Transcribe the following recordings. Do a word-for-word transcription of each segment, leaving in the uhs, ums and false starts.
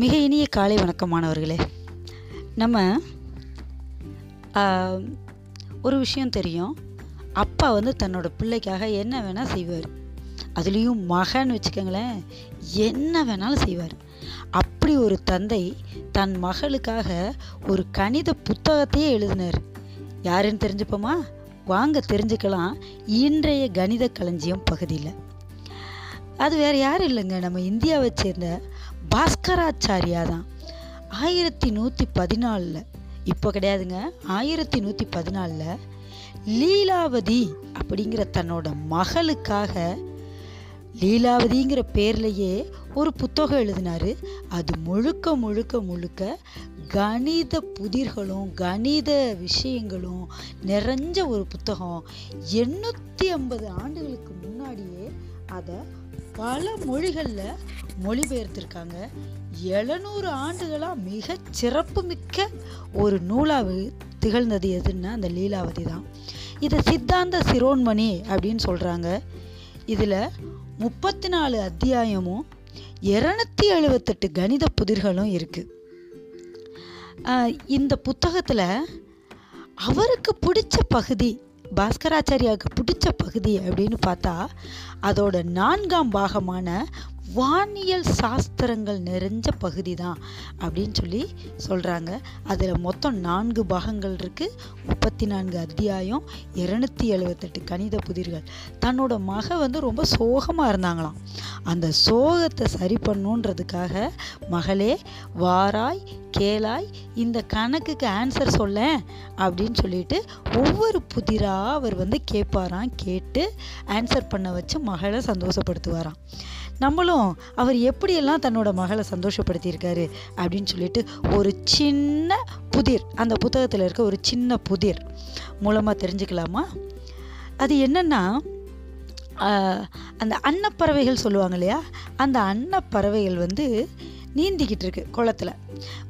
மிக இனிய காலை வணக்கமானவர்களே. நம்ம ஒரு விஷயம் தெரியும், அப்பா வந்து தன்னோட பிள்ளைக்காக என்ன வேணால் செய்வார். அதுலேயும் மகன் வச்சுக்கோங்களேன், என்ன வேணாலும் செய்வார். அப்படி ஒரு தந்தை தன் மகளுக்காக ஒரு கணித புத்தகத்தையே எழுதினார். யாருன்னு தெரிஞ்சுப்போமா? வாங்க தெரிஞ்சுக்கலாம். இன்றைய கணித களஞ்சியம் பகுதியில் அது வேறு யாரும் இல்லைங்க, நம்ம இந்தியாவை சேர்ந்த பாஸ்கராச்சாரியா தான். ஆயிரத்தி நூற்றி பதினாலில் இப்போ கிடையாதுங்க ஆயிரத்தி நூற்றி பதினாலில் லீலாவதி அப்படிங்கிற தன்னோட மகளுக்காக லீலாவதிங்கிற பேர்லேயே ஒரு புத்தகம் எழுதினார். அது முழுக்க முழுக்க முழுக்க கணித புதிர்களும் கணித விஷயங்களும் நிறைஞ்ச ஒரு புத்தகம். எண்ணூற்றி ஐம்பது ஆண்டுகளுக்கு முன்னாடியே அதை பல மொழிகளில் மொழிபெயர்த்திருக்காங்க. எழுநூறு ஆண்டுகளாக மிக சிறப்பு மிக்க ஒரு நூலாக திகழ்ந்தது எதுன்னா அந்த லீலாவதி தான். இதை சித்தாந்த சிரோன்மணி அப்படின்னு சொல்கிறாங்க. இதில் முப்பத்தி நாலு அத்தியாயமும் இருநூத்தி எழுபத்தெட்டு கணித புதிர்களும் இருக்குது. இந்த புத்தகத்தில் அவருக்கு பிடிச்ச பகுதி, பாஸ்கராச்சாரியாவுக்கு பிடிச்ச பகுதி அப்படின்னு பார்த்தா அதோட நான்காம் பாகமான வானியல் சாஸ்திரங்கள் நிறைஞ்ச பகுதி தான் அப்படின்னு சொல்லி சொல்கிறாங்க. அதில் மொத்தம் நான்கு பாகங்கள் இருக்குது. முப்பத்தி நான்கு அத்தியாயம், இருநூத்தி எழுபத்தெட்டு கணித புதிர்கள். தன்னோட மக வந்து ரொம்ப சோகமாக இருந்தாங்களாம். அந்த சோகத்தை சரி பண்ணுன்றதுக்காக, மகளே வாராய் கேளாய், இந்த கணக்குக்கு ஆன்சர் சொல்ல அப்படின்னு சொல்லிட்டு ஒவ்வொரு புதிராக அவர் வந்து கேட்பாராம். கேட்டு ஆன்சர் பண்ண வச்சு மகளை சந்தோஷப்படுத்துவாராம். நம்மளும் அவர் எப்படியெல்லாம் தன்னோட மகளை சந்தோஷப்படுத்தியிருக்காரு அப்படின்னு சொல்லிட்டு ஒரு சின்ன புதிர், அந்த புத்தகத்தில் இருக்க ஒரு சின்ன புதிர் மூலமாக தெரிஞ்சுக்கலாமா? அது என்னென்னா, அந்த அன்னப்பறவைகள் சொல்லுவாங்க இல்லையா, அந்த அன்னப்பறவைகள் வந்து நீந்திக்கிட்டு இருக்கு குளத்தில்.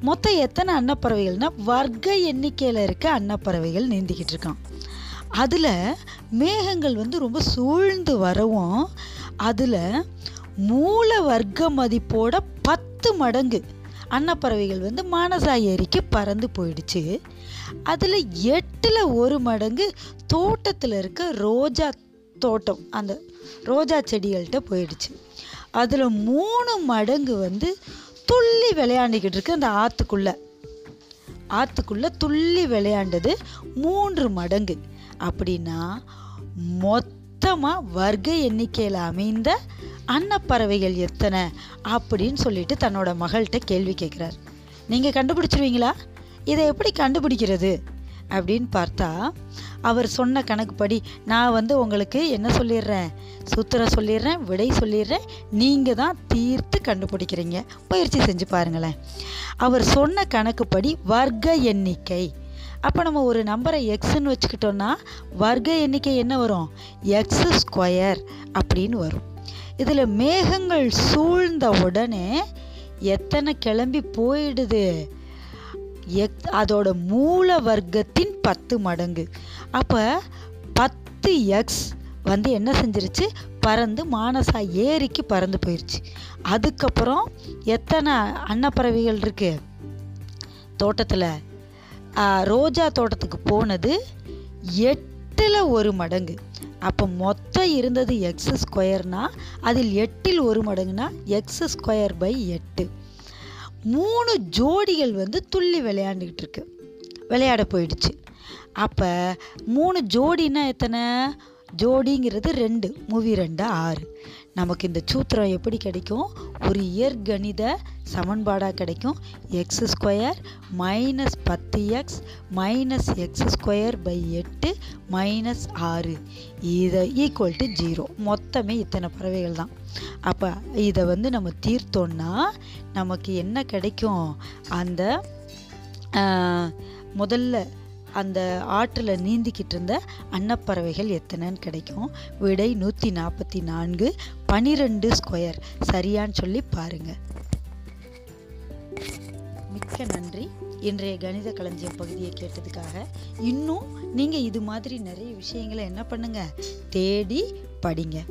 மொத்தம் எத்தனை அன்னப்பறவைகள்னால் வர்க்க எண்ணிக்கையில் இருக்க அன்னப்பறவைகள் நீந்திக்கிட்டு இருக்கான். அதில் மேகங்கள் வந்து ரொம்ப சூழ்ந்து வரவும் அதில் மூல வர்க்க மதிப்போட பத்து மடங்கு அன்னப்பறவைகள் வந்து மானசா ஏரிக்கு பறந்து போயிடுச்சு. அதில் எட்டில் ஒரு மடங்கு தோட்டத்தில் இருக்க ரோஜா தோட்டம், அந்த ரோஜா செடிகள்கிட்ட போயிடுச்சு. அதில் மூணு மடங்கு வந்து துள்ளி விளையாண்டுக்கிட்டு இருக்கு. அந்த ஆற்றுக்குள்ளே ஆற்றுக்குள்ளே துள்ளி விளையாண்டது மூன்று மடங்கு. அப்படின்னா மொத்தமாக வர்க்க எண்ணிக்கையில் அமைந்த அன்னப்பறவைகள் எத்தனை அப்படின்னு சொல்லிட்டு தன்னோட மகள்கிட்ட கேள்வி கேட்குறார். நீங்கள் கண்டுபிடிச்சிருவீங்களா? இதை எப்படி கண்டுபிடிக்கிறது அப்படின்னு பார்த்தா அவர் சொன்ன கணக்குப்படி நான் வந்து உங்களுக்கு என்ன சொல்லிடுறேன், சூத்திரம் சொல்லிடுறேன், விடை சொல்லிடுறேன், நீங்கள் தான் தீர்த்து கண்டுபிடிக்கிறீங்க, முயற்சி செஞ்சு பாருங்களேன். அவர் சொன்ன கணக்குப்படி வர்க்க எண்ணிக்கை, அப்போ நம்ம ஒரு நம்பரை எக்ஸ்ன்னு வச்சுக்கிட்டோன்னா வர்க்க எண்ணிக்கை என்ன வரும்? எக்ஸ் ஸ்கொயர் அப்படின்னு வரும். இதில் மேகங்கள் சூழ்ந்த உடனே எத்தனை கிளம்பி போயிடுது? எக் அதோட மூல வர்க்கத்தின் பத்து மடங்கு. அப்போ பத்து எக்ஸ் வந்து என்ன செஞ்சிருச்சு? பறந்து மானசா ஏரிக்கு பறந்து போயிடுச்சு. அதுக்கப்புறம் எத்தனை அன்னப்பறவைகள் இருக்குது தோட்டத்தில்? ரோஜா தோட்டத்துக்கு போனது எட்டில் ஒரு மடங்கு. அப்போ மொத்தம் இருந்தது எக்ஸ் ஸ்கொயர்னால் அதில் எட்டில் ஒரு மடங்குனா எக்ஸ் ஸ்கொயர் பை எட்டு. மூணு ஜோடிகள் வந்து துள்ளி விளையாண்டுக்கிட்டு இருக்கு, விளையாட போயிடுச்சு. அப்போ மூணு ஜோடின்னா எத்தனை? ஜோடிங்கிறது ரெண்டு, மூவி ரெண்டு ஆறு. நமக்கு இந்த சூத்திரம் எப்படி கிடைக்கும்? ஒரு இயற்கணித சமன்பாடாக கிடைக்கும். எக்ஸ் ஸ்கொயர் மைனஸ் பத்து x minus x square by எட்டு மைனஸ் ஆறு இதை ஈக்குவல் டு ஜீரோ. மொத்தமே இத்தனை பறவைகள் தான். அப்போ இதை வந்து நம்ம தீர்த்தோன்னா நமக்கு என்ன கிடைக்கும்? அந்த முதல்ல அந்த ஆற்றில் நீந்திக்கிட்டு இருந்த அன்னப்பறவைகள் எத்தனைன்னு கிடைக்கும். விடை நூற்றி நாற்பத்தி நான்கு பனிரெண்டு ஸ்கொயர். சரியான்னு சொல்லி பாருங்கள். மிக்க நன்றி. இன்றைய கணித களஞ்சியம் பகுதியை கேட்டதுக்காக. இன்னும் நீங்கள் இது மாதிரி நிறைய விஷயங்களை என்ன பண்ணுங்கள், தேடி படிங்க.